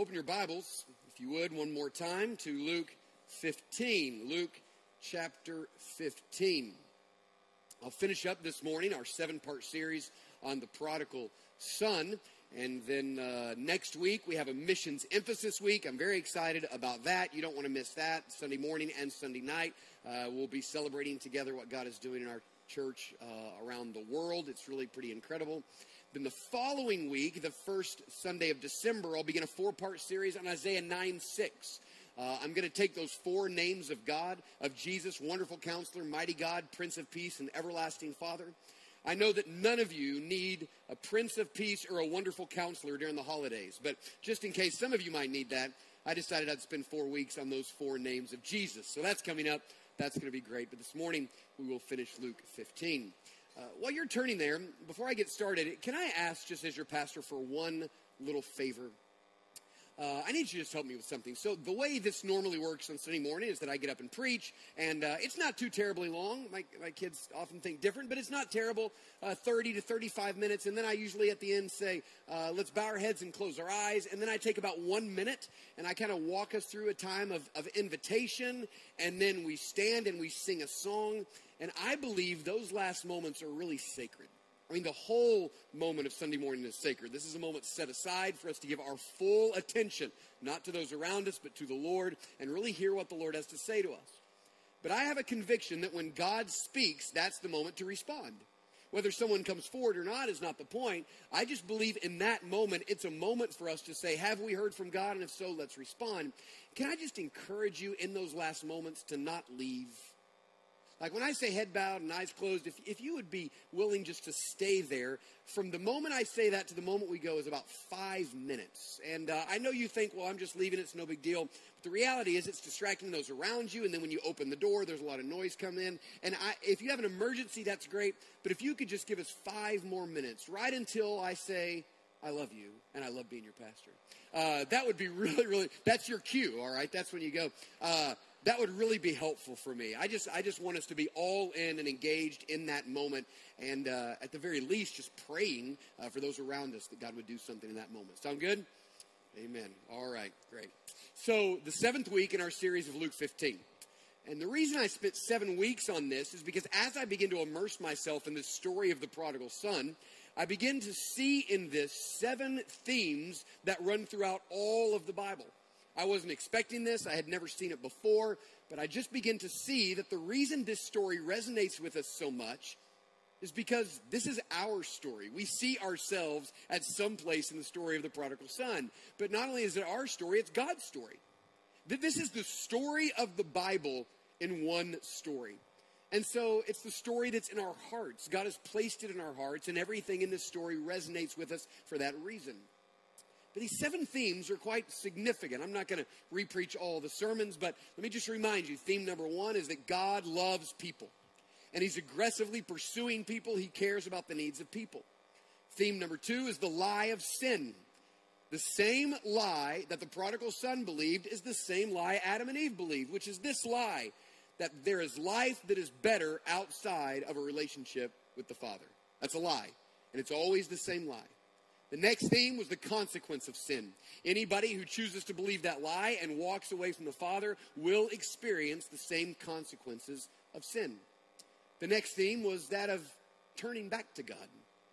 Open your Bibles, if you would, one more time to Luke 15, Luke chapter 15. I'll finish up this morning our seven-part series on the prodigal son, and then next week we have a missions emphasis week. I'm very excited about that. You don't want to miss that. Sunday morning and Sunday night, we'll be celebrating together what God is doing in our church around the world. It's really pretty incredible. Then the following week, the first Sunday of December, I'll begin a four-part series on Isaiah 9:6. I'm going to take those four names of God, of Jesus, Wonderful Counselor, Mighty God, Prince of Peace, and Everlasting Father. I know that none of you need a Prince of Peace or a Wonderful Counselor during the holidays, but just in case some of you might need that, I decided I'd spend 4 weeks on those four names of Jesus. So that's coming up. That's going to be great. But this morning, we will finish Luke 15. While you're turning there, before I get started, can I ask, just as your pastor, for one little favor? I need you to just help me with something. So the way this normally works on Sunday morning is that I get up and preach, and it's not too terribly long. My kids often think different, but it's not terrible, 30 to 35 minutes. And then I usually at the end say, let's bow our heads and close our eyes. And then I take about 1 minute, and I kind of walk us through a time of invitation, and then we stand and we sing a song. And I believe those last moments are really sacred. I mean, the whole moment of Sunday morning is sacred. This is a moment set aside for us to give our full attention, not to those around us, but to the Lord, and really hear what the Lord has to say to us. But I have a conviction that when God speaks, that's the moment to respond. Whether someone comes forward or not is not the point. I just believe in that moment, it's a moment for us to say, have we heard from God? And if so, let's respond. Can I just encourage you in those last moments to not leave? Like when I say head bowed and eyes closed, if you would be willing just to stay there, from the moment I say that to the moment we go is about 5 minutes. And I know you think, well, I'm just leaving, it's no big deal. But the reality is it's distracting those around you. And then when you open the door, there's a lot of noise coming in. And if you have an emergency, that's great. But if you could just give us 5 more minutes, right until I say, I love you, and I love being your pastor. That would be really, really, that's your cue, all right? That's when you go, that would really be helpful for me. I just want us to be all in and engaged in that moment, and at the very least, just praying for those around us that God would do something in that moment. Sound good? Amen. All right, great. So the seventh week in our series of Luke 15. And the reason I spent 7 weeks on this is because as I begin to immerse myself in the story of the prodigal son, I begin to see in this 7 themes that run throughout all of the Bible. I wasn't expecting this. I had never seen it before, but I just begin to see that the reason this story resonates with us so much is because this is our story. We see ourselves at some place in the story of the prodigal son, but not only is it our story, it's God's story. This is the story of the Bible in one story. And so it's the story that's in our hearts. God has placed it in our hearts, and everything in this story resonates with us for that reason. But these 7 themes are quite significant. I'm not going to re-preach all the sermons, but let me just remind you, theme number 1 is that God loves people, and he's aggressively pursuing people. He cares about the needs of people. Theme number 2 is the lie of sin. The same lie that the prodigal son believed is the same lie Adam and Eve believed, which is this lie, that there is life that is better outside of a relationship with the Father. That's a lie, and it's always the same lie. The next theme was the consequence of sin. Anybody who chooses to believe that lie and walks away from the Father will experience the same consequences of sin. The next theme was that of turning back to God,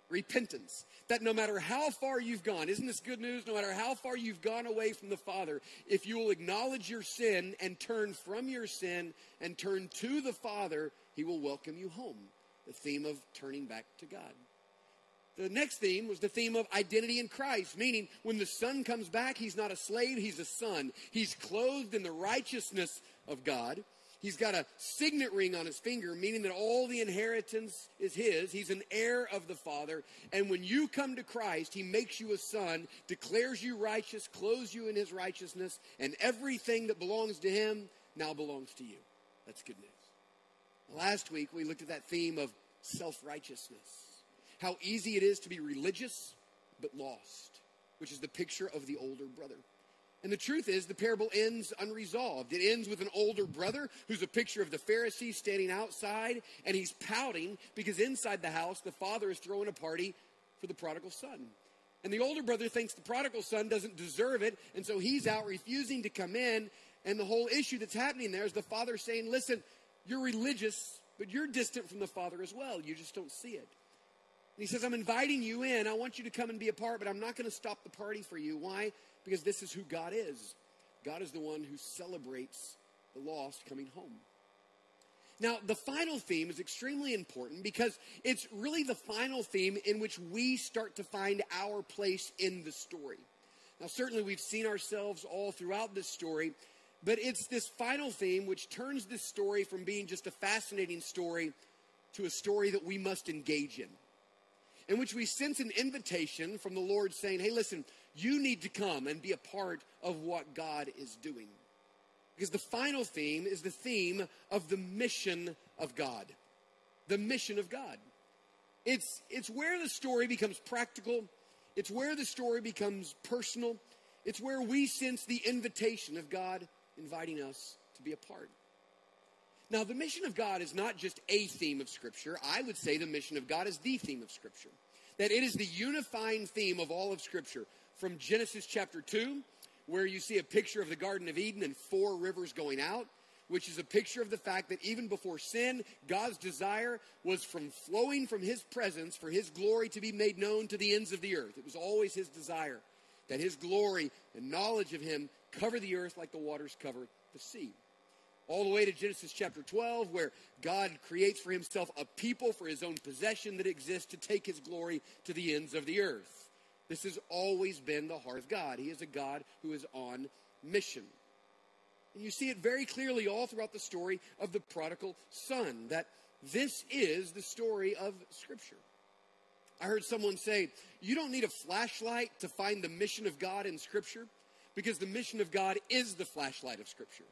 repentance. That no matter how far you've gone, isn't this good news? No matter how far you've gone away from the Father, if you will acknowledge your sin and turn from your sin and turn to the Father, he will welcome you home. The theme of turning back to God. The next theme was the theme of identity in Christ, meaning when the son comes back, he's not a slave, he's a son. He's clothed in the righteousness of God. He's got a signet ring on his finger, meaning that all the inheritance is his. He's an heir of the Father. And when you come to Christ, he makes you a son, declares you righteous, clothes you in his righteousness, and everything that belongs to him now belongs to you. That's good news. Last week, we looked at that theme of self-righteousness. How easy it is to be religious, but lost, which is the picture of the older brother. And the truth is, the parable ends unresolved. It ends with an older brother who's a picture of the Pharisee standing outside, and he's pouting because inside the house, the father is throwing a party for the prodigal son. And the older brother thinks the prodigal son doesn't deserve it. And so he's out refusing to come in. And the whole issue that's happening there is the father saying, listen, you're religious, but you're distant from the father as well. You just don't see it. And he says, I'm inviting you in. I want you to come and be a part, but I'm not going to stop the party for you. Why? Because this is who God is. God is the one who celebrates the lost coming home. Now, the final theme is extremely important because it's really the final theme in which we start to find our place in the story. Now, certainly we've seen ourselves all throughout this story, but it's this final theme which turns this story from being just a fascinating story to a story that we must engage in which we sense an invitation from the Lord saying, hey, listen, you need to come and be a part of what God is doing. Because the final theme is the theme of the mission of God. The mission of God. It's where the story becomes practical. It's where the story becomes personal. It's where we sense the invitation of God inviting us to be a part. Now, the mission of God is not just a theme of Scripture. I would say the mission of God is the theme of Scripture. That it is the unifying theme of all of Scripture. From Genesis chapter 2, where you see a picture of the Garden of Eden and four rivers going out, which is a picture of the fact that even before sin, God's desire was from flowing from his presence for his glory to be made known to the ends of the earth. It was always his desire that his glory and knowledge of him cover the earth like the waters cover the sea. All the way to Genesis chapter 12, where God creates for himself a people for his own possession that exists to take his glory to the ends of the earth. This has always been the heart of God. He is a God who is on mission. And you see it very clearly all throughout the story of the prodigal son, that this is the story of Scripture. I heard someone say, you don't need a flashlight to find the mission of God in Scripture, because the mission of God is the flashlight of Scripture.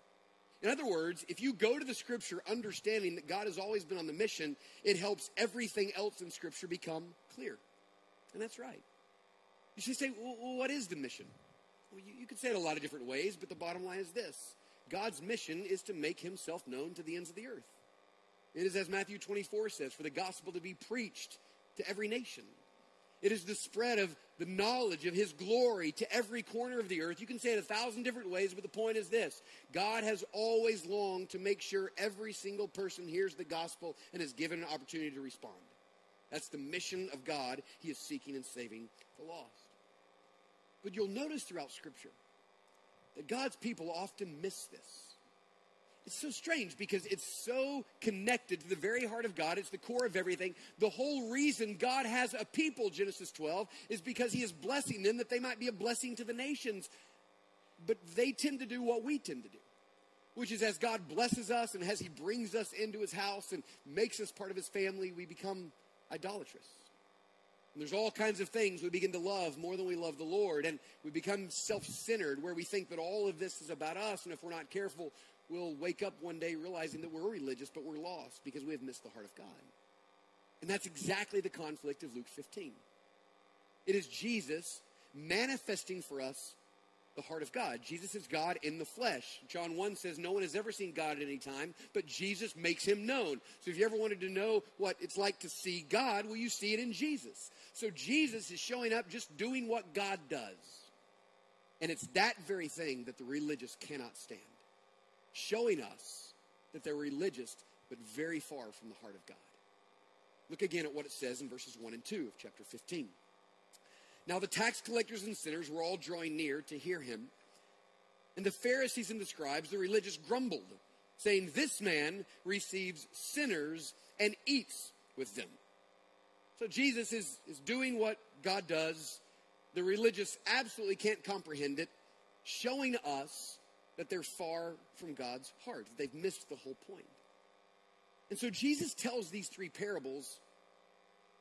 In other words, if you go to the Scripture understanding that God has always been on the mission, it helps everything else in Scripture become clear. And that's right. You should say, well, what is the mission? Well, you could say it a lot of different ways, but the bottom line is this. God's mission is to make himself known to the ends of the earth. It is, as Matthew 24 says, for the gospel to be preached to every nation. It is the spread of the knowledge of his glory to every corner of the earth. You can say it 1,000 different ways, but the point is this. God has always longed to make sure every single person hears the gospel and is given an opportunity to respond. That's the mission of God. He is seeking and saving the lost. But you'll notice throughout Scripture that God's people often miss this. It's so strange because it's so connected to the very heart of God. It's the core of everything. The whole reason God has a people, Genesis 12, is because he is blessing them that they might be a blessing to the nations. But they tend to do what we tend to do, which is as God blesses us and as he brings us into his house and makes us part of his family, we become idolatrous. And there's all kinds of things we begin to love more than we love the Lord. And we become self-centered where we think that all of this is about us. And if we're not careful, we'll wake up one day realizing that we're religious, but we're lost because we have missed the heart of God. And that's exactly the conflict of Luke 15. It is Jesus manifesting for us the heart of God. Jesus is God in the flesh. John 1 says no one has ever seen God at any time, but Jesus makes him known. So if you ever wanted to know what it's like to see God, well, you see it in Jesus. So Jesus is showing up just doing what God does. And it's that very thing that the religious cannot stand. Showing us that they're religious, but very far from the heart of God. Look again at what it says in verses 1 and 2 of chapter 15. Now the tax collectors and sinners were all drawing near to hear him. And the Pharisees and the scribes, the religious, grumbled, saying, this man receives sinners and eats with them. So Jesus is doing what God does. The religious absolutely can't comprehend it, showing us that they're far from God's heart. They've missed the whole point. And so Jesus tells these three parables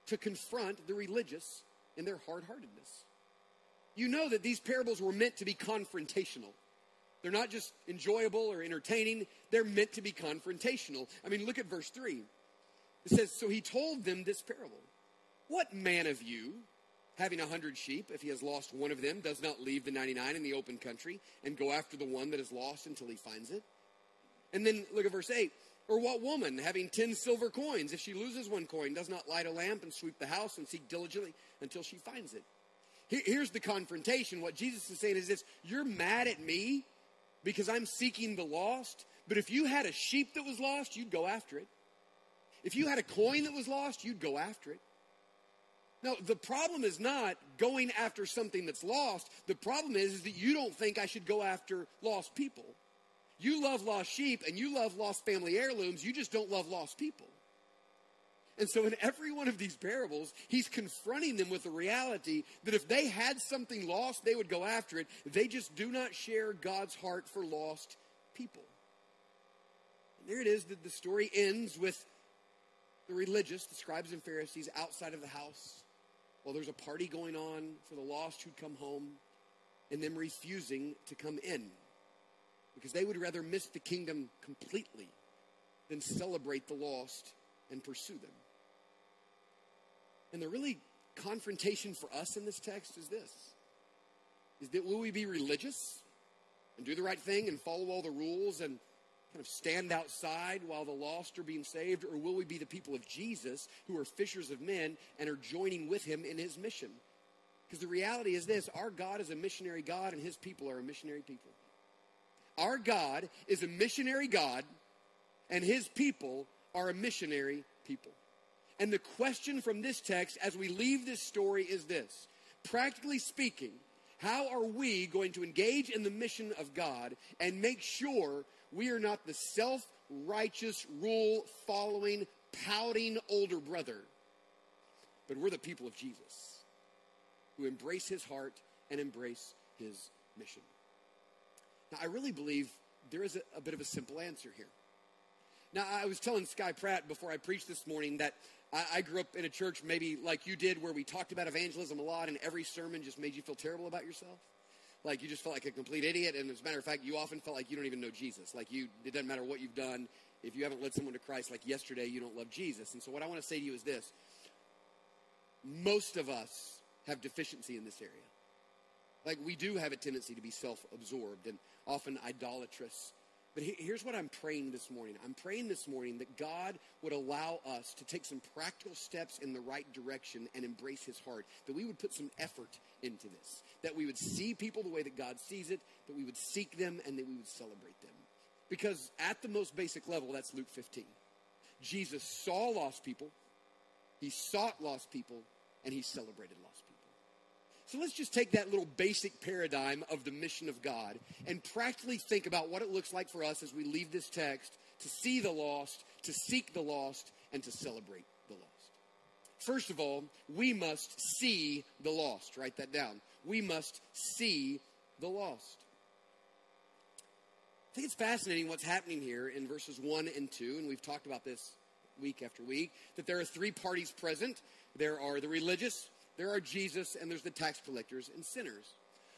to confront the religious in their hard-heartedness. You know that these parables were meant to be confrontational. They're not just enjoyable or entertaining. They're meant to be confrontational. I mean, look at verse 3. It says, so he told them this parable. What man of you, having 100 sheep, if he has lost one of them, does not leave the 99 in the open country and go after the one that is lost until he finds it? And then look at verse 8. Or what woman, having 10 silver coins, if she loses one coin, does not light a lamp and sweep the house and seek diligently until she finds it? Here's the confrontation. What Jesus is saying is this: you're mad at me because I'm seeking the lost, but if you had a sheep that was lost, you'd go after it. If you had a coin that was lost, you'd go after it. No, the problem is not going after something that's lost. The problem is that you don't think I should go after lost people. You love lost sheep and you love lost family heirlooms. You just don't love lost people. And so in every one of these parables, he's confronting them with the reality that if they had something lost, they would go after it. They just do not share God's heart for lost people. And there it is that the story ends with the religious, the scribes and Pharisees, outside of the house while there's a party going on for the lost who'd come home, and them refusing to come in because they would rather miss the kingdom completely than celebrate the lost and pursue them. And the really confrontation for us in this text is this, is that will we be religious and do the right thing and follow all the rules and kind of stand outside while the lost are being saved, or will we be the people of Jesus who are fishers of men and are joining with him in his mission? Because the reality is this, our God is a missionary God and his people are a missionary people. Our God is a missionary God and his people are a missionary people. And the question from this text as we leave this story is this: practically speaking, how are we going to engage in the mission of God and make sure we are not the self-righteous, rule-following, pouting older brother, but we're the people of Jesus who embrace his heart and embrace his mission? Now, I really believe there is a bit of a simple answer here. Now, I was telling Sky Pratt before I preached this morning that I grew up in a church maybe like you did, where we talked about evangelism a lot and every sermon just made you feel terrible about yourself. Like you just felt like a complete idiot. And as a matter of fact, you often felt like you don't even know Jesus. Like it doesn't matter what you've done. If you haven't led someone to Christ like yesterday, you don't love Jesus. And so what I want to say to you is this. Most of us have deficiency in this area. Like we do have a tendency to be self-absorbed and often idolatrous. But here's what I'm praying this morning. I'm praying this morning that God would allow us to take some practical steps in the right direction and embrace his heart, that we would put some effort into this, that we would see people the way that God sees it, that we would seek them, and that we would celebrate them. Because at the most basic level, that's Luke 15. Jesus saw lost people, he sought lost people, and he celebrated lost people. So let's just take that little basic paradigm of the mission of God and practically think about what it looks like for us as we leave this text to see the lost, to seek the lost, and to celebrate the lost. First of all, we must see the lost. Write that down. We must see the lost. I think it's fascinating what's happening here in verses 1 and 2, and we've talked about this week after week, that there are three parties present. There are the religious, there are Jesus, and there's the tax collectors and sinners.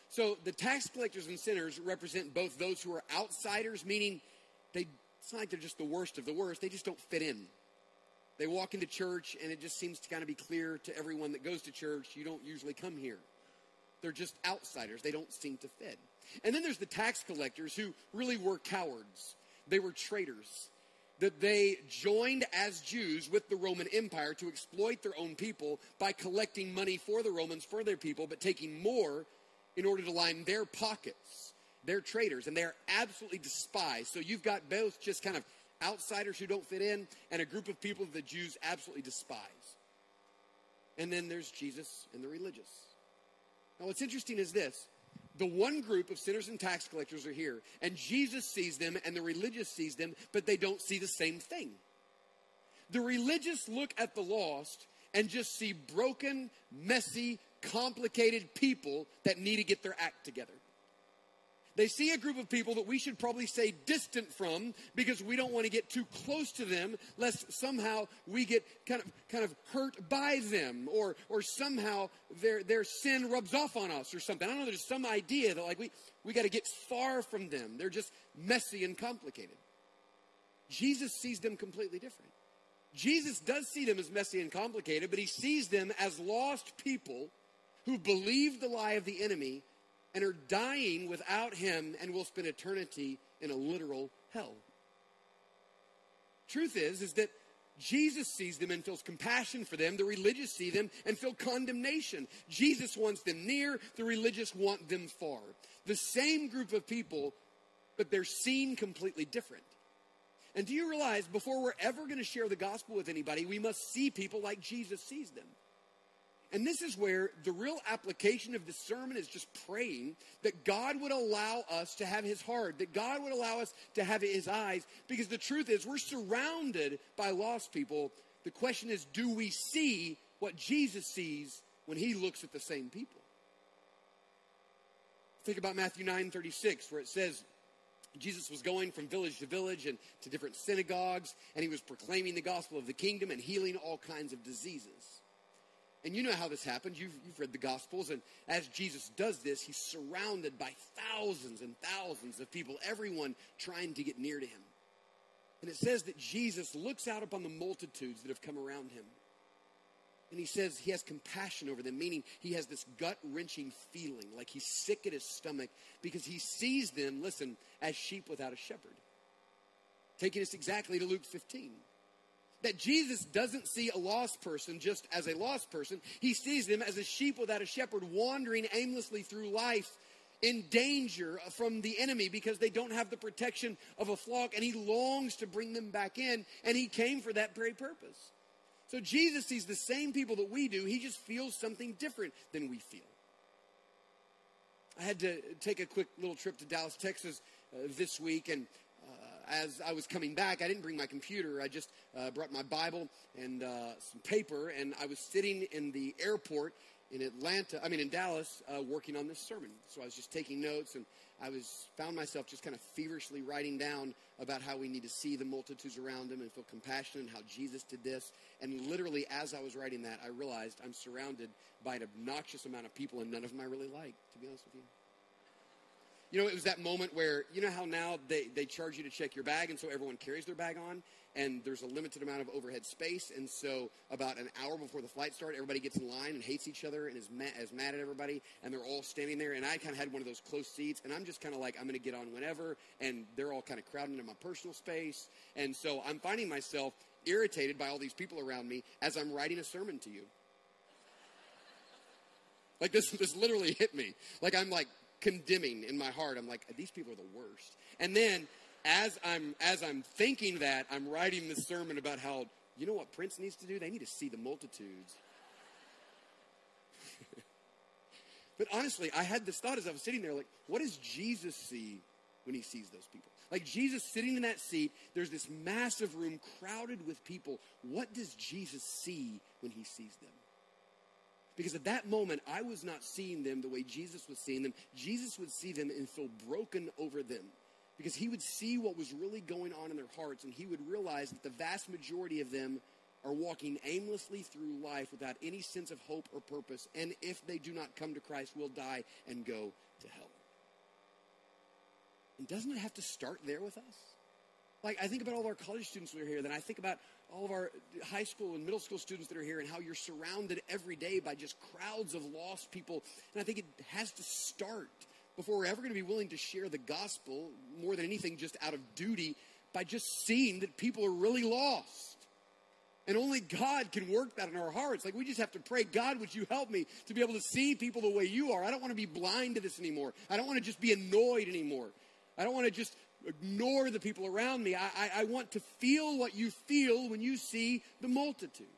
So the tax collectors and sinners represent both those who are outsiders, meaning it's not like they're just the worst of the worst. They just don't fit in. They walk into church, and it just seems to kind of be clear to everyone that goes to church, you don't usually come here. They're just outsiders. They don't seem to fit. And then there's the tax collectors, who really were cowards. They were traitors. That they joined as Jews with the Roman Empire to exploit their own people by collecting money for the Romans, for their people, but taking more in order to line their pockets. They're traitors, and they're absolutely despised. So you've got both just kind of outsiders who don't fit in and a group of people that the Jews absolutely despise. And then there's Jesus and the religious. Now what's interesting is this. The one group of sinners and tax collectors are here, and Jesus sees them, and the religious sees them, but they don't see the same thing. The religious look at the lost and just see broken, messy, complicated people that need to get their act together. They see a group of people that we should probably stay distant from because we don't want to get too close to them lest somehow we get kind of hurt by them or somehow their sin rubs off on us or something. I don't know, there's some idea that like we got to get far from them. They're just messy and complicated. Jesus sees them completely different. Jesus does see them as messy and complicated, but he sees them as lost people who believe the lie of the enemy and are dying without him and will spend eternity in a literal hell. Truth is that Jesus sees them and feels compassion for them. The religious see them and feel condemnation. Jesus wants them near. The religious want them far. The same group of people, but they're seen completely different. And do you realize before we're ever going to share the gospel with anybody, we must see people like Jesus sees them. And this is where the real application of this sermon is just praying that God would allow us to have his heart, that God would allow us to have his eyes, because the truth is we're surrounded by lost people. The question is, do we see what Jesus sees when he looks at the same people? Think about Matthew 9:36, where it says, Jesus was going from village to village and to different synagogues, and he was proclaiming the gospel of the kingdom and healing all kinds of diseases. And you know how this happened. You've read the Gospels. And as Jesus does this, he's surrounded by thousands and thousands of people, everyone trying to get near to him. And it says that Jesus looks out upon the multitudes that have come around him. And he says he has compassion over them, meaning he has this gut-wrenching feeling, like he's sick at his stomach, because he sees them, listen, as sheep without a shepherd. Taking us exactly to Luke 15. That Jesus doesn't see a lost person just as a lost person. He sees them as a sheep without a shepherd, wandering aimlessly through life in danger from the enemy because they don't have the protection of a flock, and he longs to bring them back in, and he came for that very purpose. So Jesus sees the same people that we do. He just feels something different than we feel. I had to take a quick little trip to Dallas, Texas this week, and as I was coming back, I didn't bring my computer. I just brought my Bible and some paper, and I was sitting in the airport in Dallas, working on this sermon. So I was just taking notes, and I found myself just kind of feverishly writing down about how we need to see the multitudes around them and feel compassion and how Jesus did this. And literally, as I was writing that, I realized I'm surrounded by an obnoxious amount of people, and none of them I really like, to be honest with you. You know, it was that moment where, you know how now they charge you to check your bag, and so everyone carries their bag on, and there's a limited amount of overhead space, and so about an hour before the flight starts, everybody gets in line and hates each other and is mad at everybody, and they're all standing there, and I kind of had one of those close seats, and I'm just kind of like, I'm going to get on whenever, and they're all kind of crowding into my personal space, and so I'm finding myself irritated by all these people around me as I'm writing a sermon to you. Like, this literally hit me. Like, I'm like, condemning in my heart. I'm like, these people are the worst. And then as I'm thinking that, I'm writing this sermon about how, you know what Prince needs to do? They need to see the multitudes. But honestly, I had this thought as I was sitting there, like, what does Jesus see when he sees those people? Like, Jesus sitting in that seat, there's this massive room crowded with people. What does Jesus see when he sees them? Because at that moment, I was not seeing them the way Jesus was seeing them. Jesus would see them and feel broken over them, because he would see what was really going on in their hearts, and he would realize that the vast majority of them are walking aimlessly through life without any sense of hope or purpose, and if they do not come to Christ, will die and go to hell. And doesn't it have to start there with us? Like, I think about all of our college students that are here, then I think about all of our high school and middle school students that are here, and how you're surrounded every day by just crowds of lost people. And I think it has to start before we're ever going to be willing to share the gospel, more than anything just out of duty, by just seeing that people are really lost. And only God can work that in our hearts. Like, we just have to pray, God, would you help me to be able to see people the way you are? I don't want to be blind to this anymore. I don't want to just be annoyed anymore. I don't want to just ignore the people around me. I want to feel what you feel when you see the multitudes.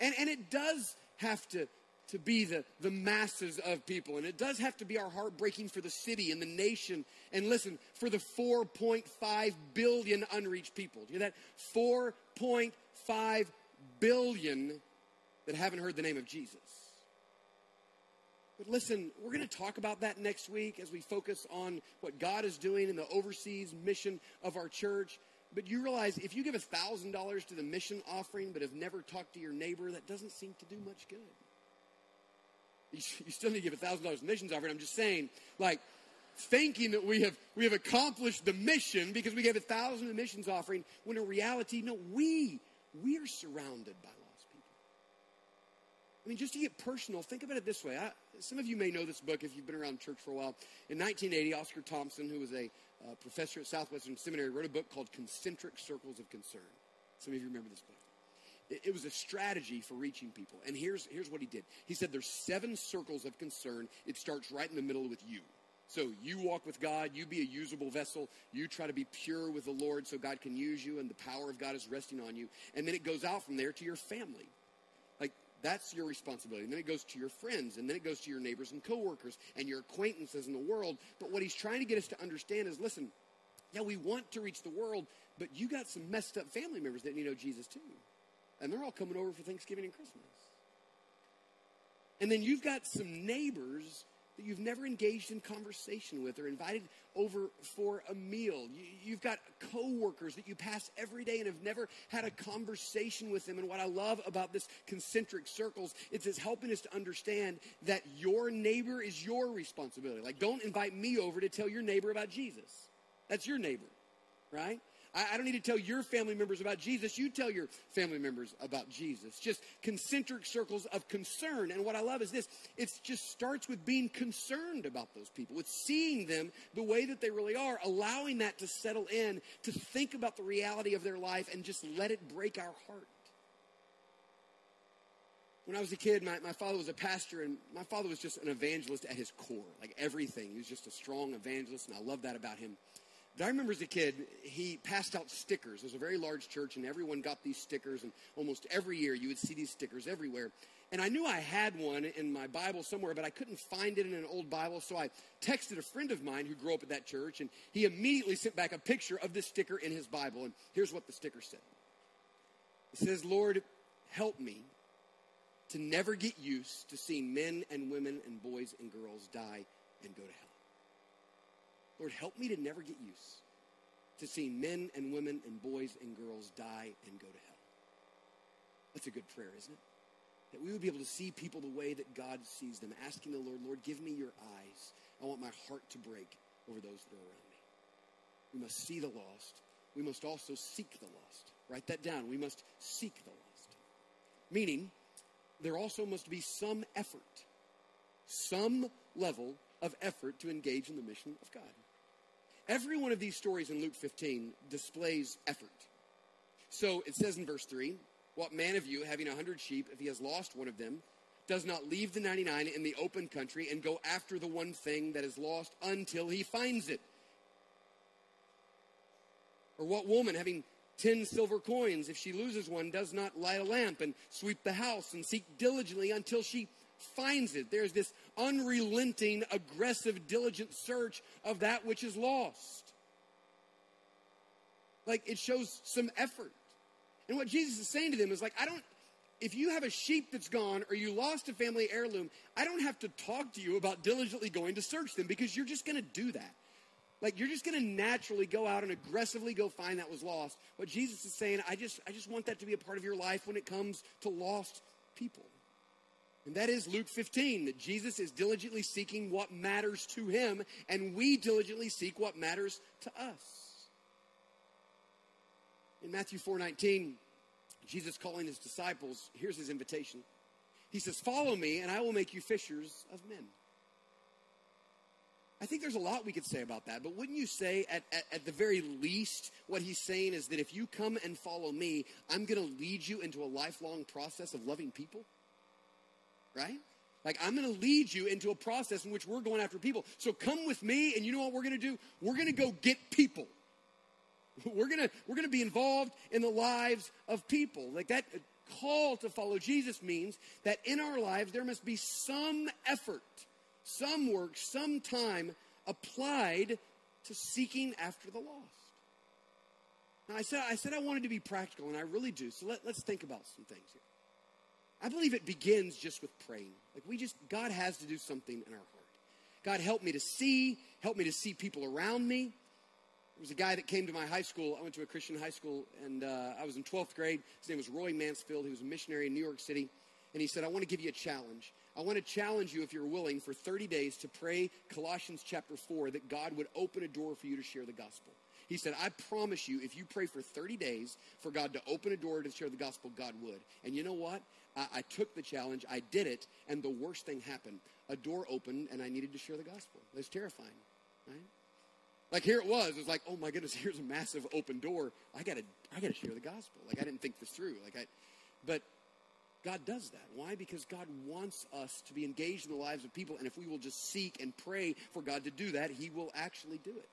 And it does have to be the masses of people. And it does have to be our heart breaking for the city and the nation. And listen, for the 4.5 billion unreached people. Do you hear that? 4.5 billion that haven't heard the name of Jesus. But listen, we're going to talk about that next week as we focus on what God is doing in the overseas mission of our church. But you realize if you give $1,000 to the mission offering but have never talked to your neighbor, that doesn't seem to do much good. You still need to give $1,000 to missions offering. I'm just saying, like, thinking that we have accomplished the mission because we gave $1,000 to missions offering, when in reality, no, we are surrounded by lost people. I mean, just to get personal, think about it this way. Some of you may know this book if you've been around church for a while. In 1980, Oscar Thompson, who was a professor at Southwestern Seminary, wrote a book called Concentric Circles of Concern. Some of you remember this book. It was a strategy for reaching people. And here's what he did. He said there's 7 circles of concern. It starts right in the middle with you. So you walk with God. You be a usable vessel. You try to be pure with the Lord so God can use you and the power of God is resting on you. And then it goes out from there to your family. Like, that's your responsibility. And then it goes to your friends. And then it goes to your neighbors and coworkers and your acquaintances in the world. But what he's trying to get us to understand is, listen, yeah, we want to reach the world, but you got some messed up family members that need to know Jesus too. And they're all coming over for Thanksgiving and Christmas. And then you've got some neighbors that you've never engaged in conversation with or invited over for a meal. You've got coworkers that you pass every day and have never had a conversation with them. And what I love about this concentric circles, it's helping us to understand that your neighbor is your responsibility. Like, don't invite me over to tell your neighbor about Jesus. That's your neighbor, right? I don't need to tell your family members about Jesus. You tell your family members about Jesus. Just concentric circles of concern. And what I love is this. It just starts with being concerned about those people, with seeing them the way that they really are, allowing that to settle in, to think about the reality of their life and just let it break our heart. When I was a kid, my father was a pastor, and my father was just an evangelist at his core, like everything. He was just a strong evangelist, and I love that about him. But I remember as a kid, he passed out stickers. It was a very large church, and everyone got these stickers, and almost every year you would see these stickers everywhere. And I knew I had one in my Bible somewhere, but I couldn't find it in an old Bible, so I texted a friend of mine who grew up at that church, and he immediately sent back a picture of this sticker in his Bible, and here's what the sticker said. It says, "Lord, help me to never get used to seeing men and women and boys and girls die and go to hell. Lord, help me to never get used to seeing men and women and boys and girls die and go to hell." That's a good prayer, isn't it? That we would be able to see people the way that God sees them, asking the Lord, "Lord, give me your eyes. I want my heart to break over those that are around me." We must see the lost. We must also seek the lost. Write that down. We must seek the lost. Meaning, there also must be some effort, some level of effort to engage in the mission of God. Every one of these stories in Luke 15 displays effort. So it says in verse 3, "What man of you, having 100 sheep, if he has lost one of them, does not leave the 99 in the open country and go after the one thing that is lost until he finds it? Or what woman, having 10 silver coins, if she loses one, does not light a lamp and sweep the house and seek diligently until she finds it?" There's this unrelenting, aggressive, diligent search of that which is lost. Like, it shows some effort. And what Jesus is saying to them is like, if you have a sheep that's gone or you lost a family heirloom, I don't have to talk to you about diligently going to search them because you're just going to do that. Like, you're just going to naturally go out and aggressively go find that was lost. What Jesus is saying, I just want that to be a part of your life when it comes to lost people. And that is Luke 15, that Jesus is diligently seeking what matters to him, and we diligently seek what matters to us. In Matthew 4:19, Jesus calling his disciples, here's his invitation. He says, "Follow me, and I will make you fishers of men." I think there's a lot we could say about that, but wouldn't you say at the very least what he's saying is that if you come and follow me, I'm going to lead you into a lifelong process of loving people? Right? Like, I'm going to lead you into a process in which we're going after people. So come with me, and you know what we're going to do? We're going to go get people. We're going to be involved in the lives of people. Like, that call to follow Jesus means that in our lives there must be some effort, some work, some time applied to seeking after the lost. Now, I said I wanted to be practical, and I really do. So let's think about some things here. I believe it begins just with praying. Like, God has to do something in our heart. God, help me to see people around me. There was a guy that came to my high school. I went to a Christian high school, and I was in 12th grade. His name was Roy Mansfield. He was a missionary in New York City. And he said, "I want to give you a challenge. I want to challenge you, if you're willing, for 30 days to pray Colossians chapter 4, that God would open a door for you to share the gospel." He said, "I promise you, if you pray for 30 days for God to open a door to share the gospel, God would." And you know what? I took the challenge, I did it, and the worst thing happened. A door opened, and I needed to share the gospel. It was terrifying, right? Like here it was like, oh my goodness, here's a massive open door. I gotta share the gospel. Like I didn't think this through. But God does that. Why? Because God wants us to be engaged in the lives of people, and if we will just seek and pray for God to do that, He will actually do it.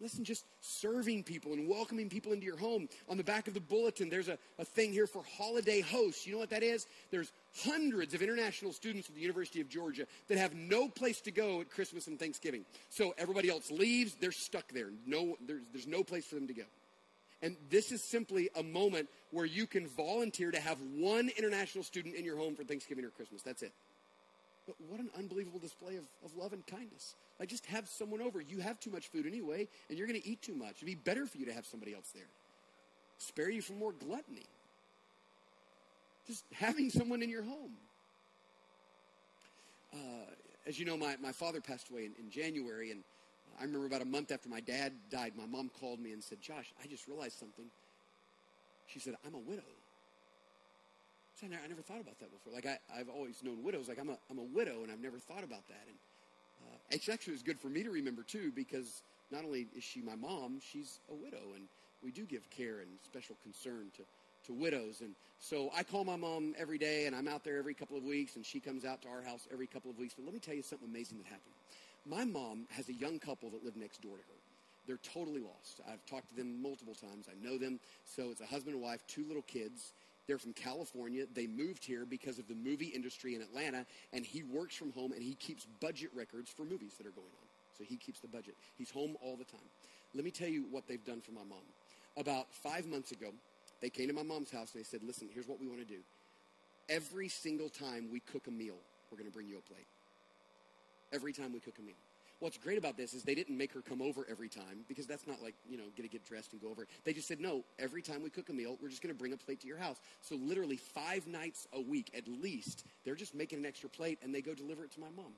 Listen, just serving people and welcoming people into your home. On the back of the bulletin, there's a thing here for holiday hosts. You know what that is? There's hundreds of international students at the University of Georgia that have no place to go at Christmas and Thanksgiving. So everybody else leaves. They're stuck there. There's no place for them to go. And this is simply a moment where you can volunteer to have one international student in your home for Thanksgiving or Christmas. That's it. But what an unbelievable display of love and kindness. Like, just have someone over. You have too much food anyway, and you're going to eat too much. It'd be better for you to have somebody else there. Spare you from more gluttony. Just having someone in your home. As you know, my father passed away in January, and I remember about a month after my dad died, my mom called me and said, "Josh, I just realized something." She said, "I'm a widow." I never thought about that before. Like, I've always known widows. Like, I'm a widow, and I've never thought about that. And it's actually was good for me to remember, too, because not only is she my mom, she's a widow. And we do give care and special concern to widows. And so I call my mom every day, and I'm out there every couple of weeks, and she comes out to our house every couple of weeks. But let me tell you something amazing that happened. My mom has a young couple that lived next door to her. They're totally lost. I've talked to them multiple times. I know them. So it's a husband and wife, two little kids. They're from California. They moved here because of the movie industry in Atlanta, and he works from home, and he keeps budget records for movies that are going on. So he keeps the budget. He's home all the time. Let me tell you what they've done for my mom. About 5 months ago, they came to my mom's house, and they said, "Listen, here's what we want to do. Every single time we cook a meal, we're going to bring you a plate. Every time we cook a meal." What's great about this is they didn't make her come over every time, because that's not like, you know, going to get dressed and go over. They just said, "No, every time we cook a meal, we're just going to bring a plate to your house." So literally 5 nights a week at least, they're just making an extra plate, and they go deliver it to my mom.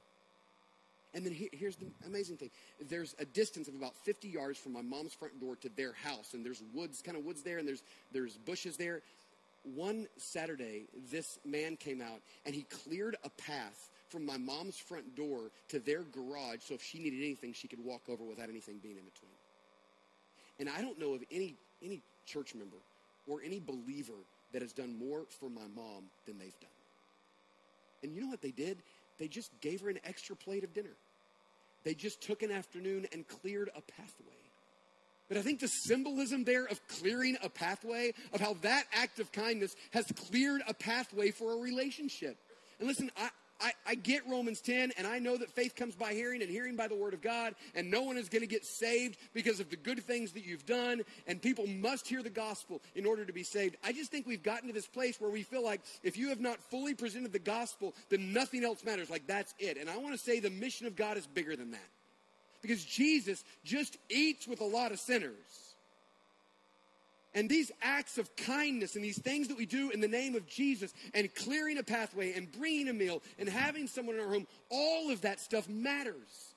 And then here's the amazing thing. There's a distance of about 50 yards from my mom's front door to their house, and there's woods there, and there's bushes there. One Saturday, this man came out, and he cleared a path from my mom's front door to their garage, so if she needed anything, she could walk over without anything being in between. And I don't know of any church member or any believer that has done more for my mom than they've done. And you know what they did? They just gave her an extra plate of dinner. They just took an afternoon and cleared a pathway. But I think the symbolism there of clearing a pathway, of how that act of kindness has cleared a pathway for a relationship. And listen, I get Romans 10, and I know that faith comes by hearing and hearing by the word of God, and no one is going to get saved because of the good things that you've done, and people must hear the gospel in order to be saved. I just think we've gotten to this place where we feel like if you have not fully presented the gospel, then nothing else matters. Like, that's it. And I want to say the mission of God is bigger than that, because Jesus just eats with a lot of sinners. And these acts of kindness and these things that we do in the name of Jesus, and clearing a pathway and bringing a meal and having someone in our home, all of that stuff matters.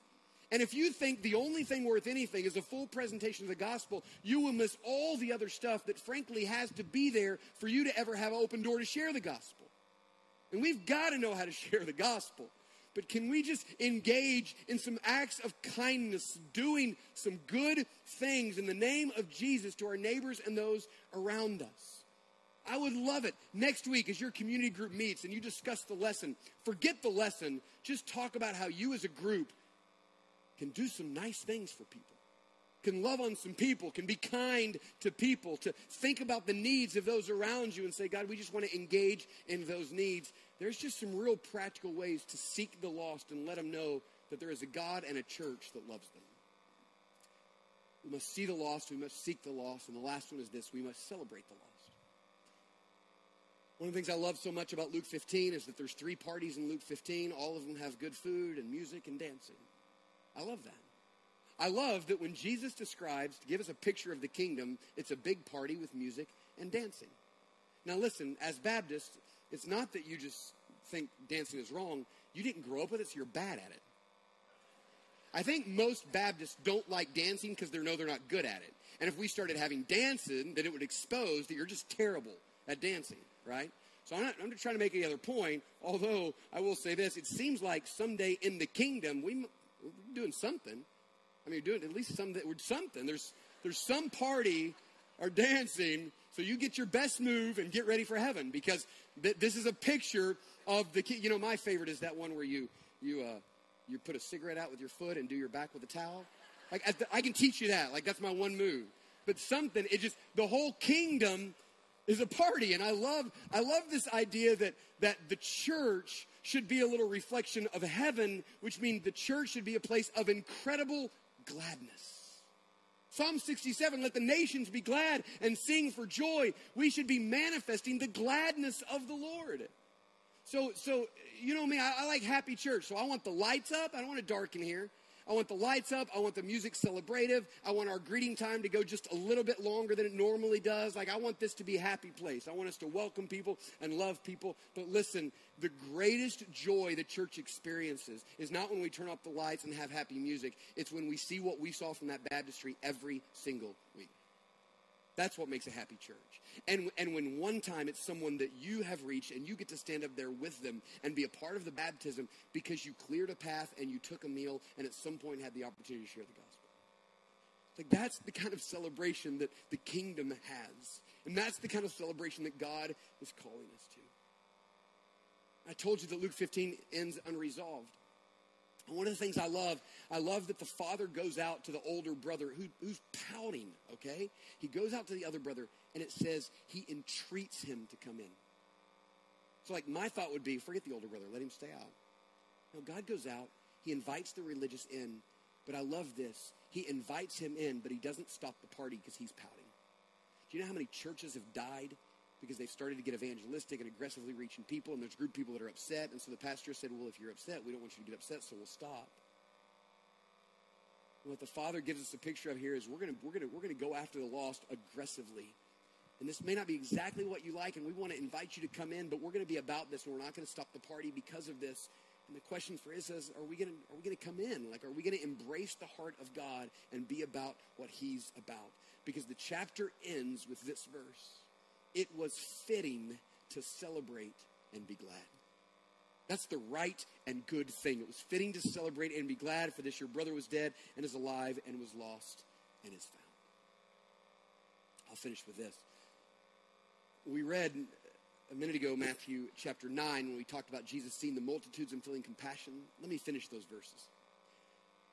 And if you think the only thing worth anything is a full presentation of the gospel, you will miss all the other stuff that frankly has to be there for you to ever have an open door to share the gospel. And we've got to know how to share the gospel. But can we just engage in some acts of kindness, doing some good things in the name of Jesus to our neighbors and those around us? I would love it. Next week, as your community group meets and you discuss the lesson, forget the lesson. Just talk about how you as a group can do some nice things for people, can love on some people, can be kind to people, to think about the needs of those around you and say, "God, we just want to engage in those needs." There's just some real practical ways to seek the lost and let them know that there is a God and a church that loves them. We must see the lost. We must seek the lost. And the last one is this: we must celebrate the lost. One of the things I love so much about Luke 15 is that there's 3 parties in Luke 15. All of them have good food and music and dancing. I love that. I love that when Jesus describes, to give us a picture of the kingdom, it's a big party with music and dancing. Now listen, as Baptists, it's not that you just think dancing is wrong. You didn't grow up with it, so you're bad at it. I think most Baptists don't like dancing because they know they're not good at it. And if we started having dancing, then it would expose that you're just terrible at dancing, right? So I'm not trying to make any other point, although I will say this. It seems like someday in the kingdom, we're doing something. I mean, you're doing at least something. There's some party or dancing, so you get your best move and get ready for heaven, because this is a picture of the key. You know, my favorite is that one where you put a cigarette out with your foot and do your back with a towel. Like, I can teach you that. Like, that's my one move. But something, it just, the whole kingdom is a party. And I love this idea that the church should be a little reflection of heaven, which means the church should be a place of incredible gladness. Psalm 67, let the nations be glad and sing for joy. We should be manifesting the gladness of the Lord. So you know me, I like happy church. So I want the lights up. I don't want it dark in here. I want the lights up. I want the music celebrative. I want our greeting time to go just a little bit longer than it normally does. Like, I want this to be a happy place. I want us to welcome people and love people. But listen, the greatest joy the church experiences is not when we turn up the lights and have happy music. It's when we see what we saw from that baptistry every single week. That's what makes a happy church. And when one time it's someone that you have reached and you get to stand up there with them and be a part of the baptism because you cleared a path and you took a meal and at some point had the opportunity to share the gospel. Like, that's the kind of celebration that the kingdom has. And that's the kind of celebration that God is calling us to. I told you that Luke 15 ends unresolved. And one of the things I love that the father goes out to the older brother who's pouting, okay? He goes out to the other brother, and it says he entreats him to come in. So, like, my thought would be, forget the older brother, let him stay out. No, God goes out, he invites the religious in, but I love this. He invites him in, but he doesn't stop the party because he's pouting. Do you know how many churches have died because they've started to get evangelistic and aggressively reaching people, and there's a group of people that are upset, and so the pastor said, well, if you're upset, we don't want you to get upset, so we'll stop. And what the Father gives us a picture of here is we're going to go after the lost aggressively. And this may not be exactly what you like, and we want to invite you to come in, but we're going to be about this, and we're not going to stop the party because of this. And the question for us is, are we going to come in? Like, are we going to embrace the heart of God and be about what he's about? Because the chapter ends with this verse. It was fitting to celebrate and be glad. That's the right and good thing. It was fitting to celebrate and be glad, for this your brother was dead and is alive, and was lost and is found. I'll finish with this. We read a minute ago Matthew chapter 9 when we talked about Jesus seeing the multitudes and feeling compassion. Let me finish those verses.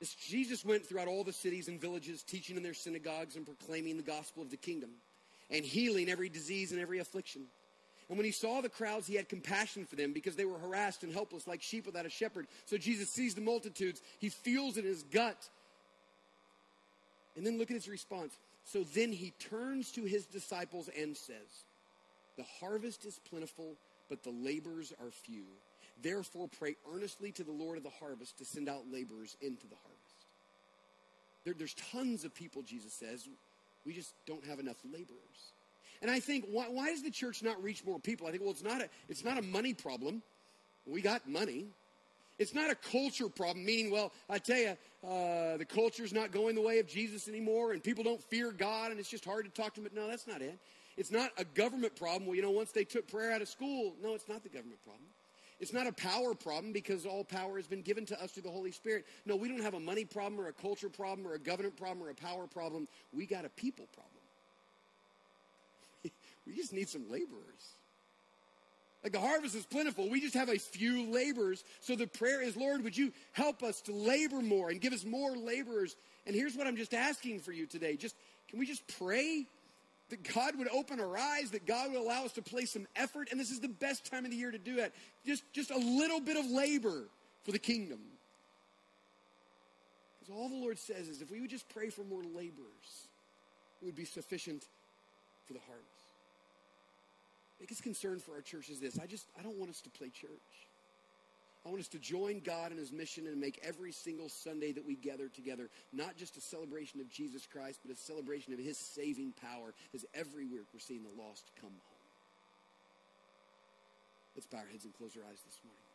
As Jesus went throughout all the cities and villages, teaching in their synagogues and proclaiming the gospel of the kingdom, and healing every disease and every affliction. And when he saw the crowds, he had compassion for them, because they were harassed and helpless like sheep without a shepherd. So Jesus sees the multitudes. He feels in his gut. And then look at his response. So then he turns to his disciples and says, the harvest is plentiful, but the laborers are few. Therefore, pray earnestly to the Lord of the harvest to send out laborers into the harvest. There's tons of people, Jesus says. We just don't have enough laborers. And I think, why does the church not reach more people? I think, well, it's not a money problem. We got money. It's not a culture problem, meaning, well, I tell you, the culture's not going the way of Jesus anymore, and people don't fear God, and it's just hard to talk to them. But no, that's not it. It's not a government problem. Well, you know, once they took prayer out of school, no, it's not the government problem. It's not a power problem, because all power has been given to us through the Holy Spirit. No, we don't have a money problem or a culture problem or a government problem or a power problem. We got a people problem. We just need some laborers. Like, the harvest is plentiful. We just have a few laborers. So the prayer is, Lord, would you help us to labor more and give us more laborers? And here's what I'm just asking for you today. Can we just pray that God would open our eyes, that God would allow us to place some effort, and this is the best time of the year to do it. Just a little bit of labor for the kingdom. Because all the Lord says is, if we would just pray for more laborers, it would be sufficient for the harvest. The biggest concern for our church is this. I don't want us to play church. I want us to join God in his mission and make every single Sunday that we gather together not just a celebration of Jesus Christ, but a celebration of his saving power, as every week we're seeing the lost come home. Let's bow our heads and close our eyes this morning.